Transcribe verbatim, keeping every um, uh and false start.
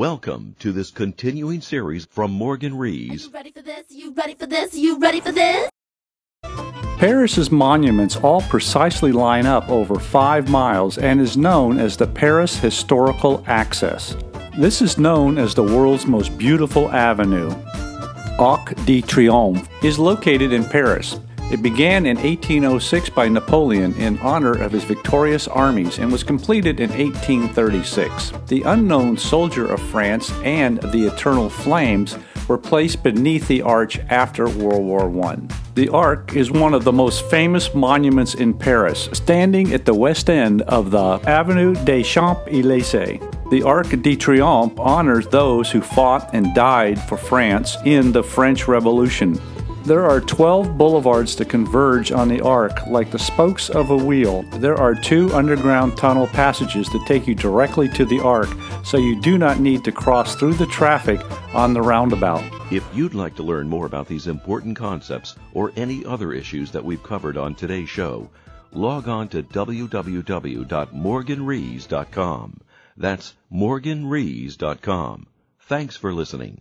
Welcome to this continuing series from Morgan Rees. Are you ready for this? Are you ready for this? Are you ready for this? Paris's monuments all precisely line up over five miles and is known as the Paris Historical Axis. This is known as the world's most beautiful avenue. Arc de Triomphe is located in Paris. It began in eighteen oh six by Napoleon in honor of his victorious armies and was completed in eighteen thirty-six. The unknown soldier of France and the eternal flames were placed beneath the arch after World War One. The Arc is one of the most famous monuments in Paris, standing at the west end of the Avenue des Champs-Élysées. The Arc de Triomphe honors those who fought and died for France in the French Revolution. There are twelve boulevards that converge on the Arc like the spokes of a wheel. There are two underground tunnel passages that take you directly to the Arc, so you do not need to cross through the traffic on the roundabout. If you'd like to learn more about these important concepts or any other issues that we've covered on today's show, log on to w w w dot morgan rees dot com. That's morgan rees dot com. Thanks for listening.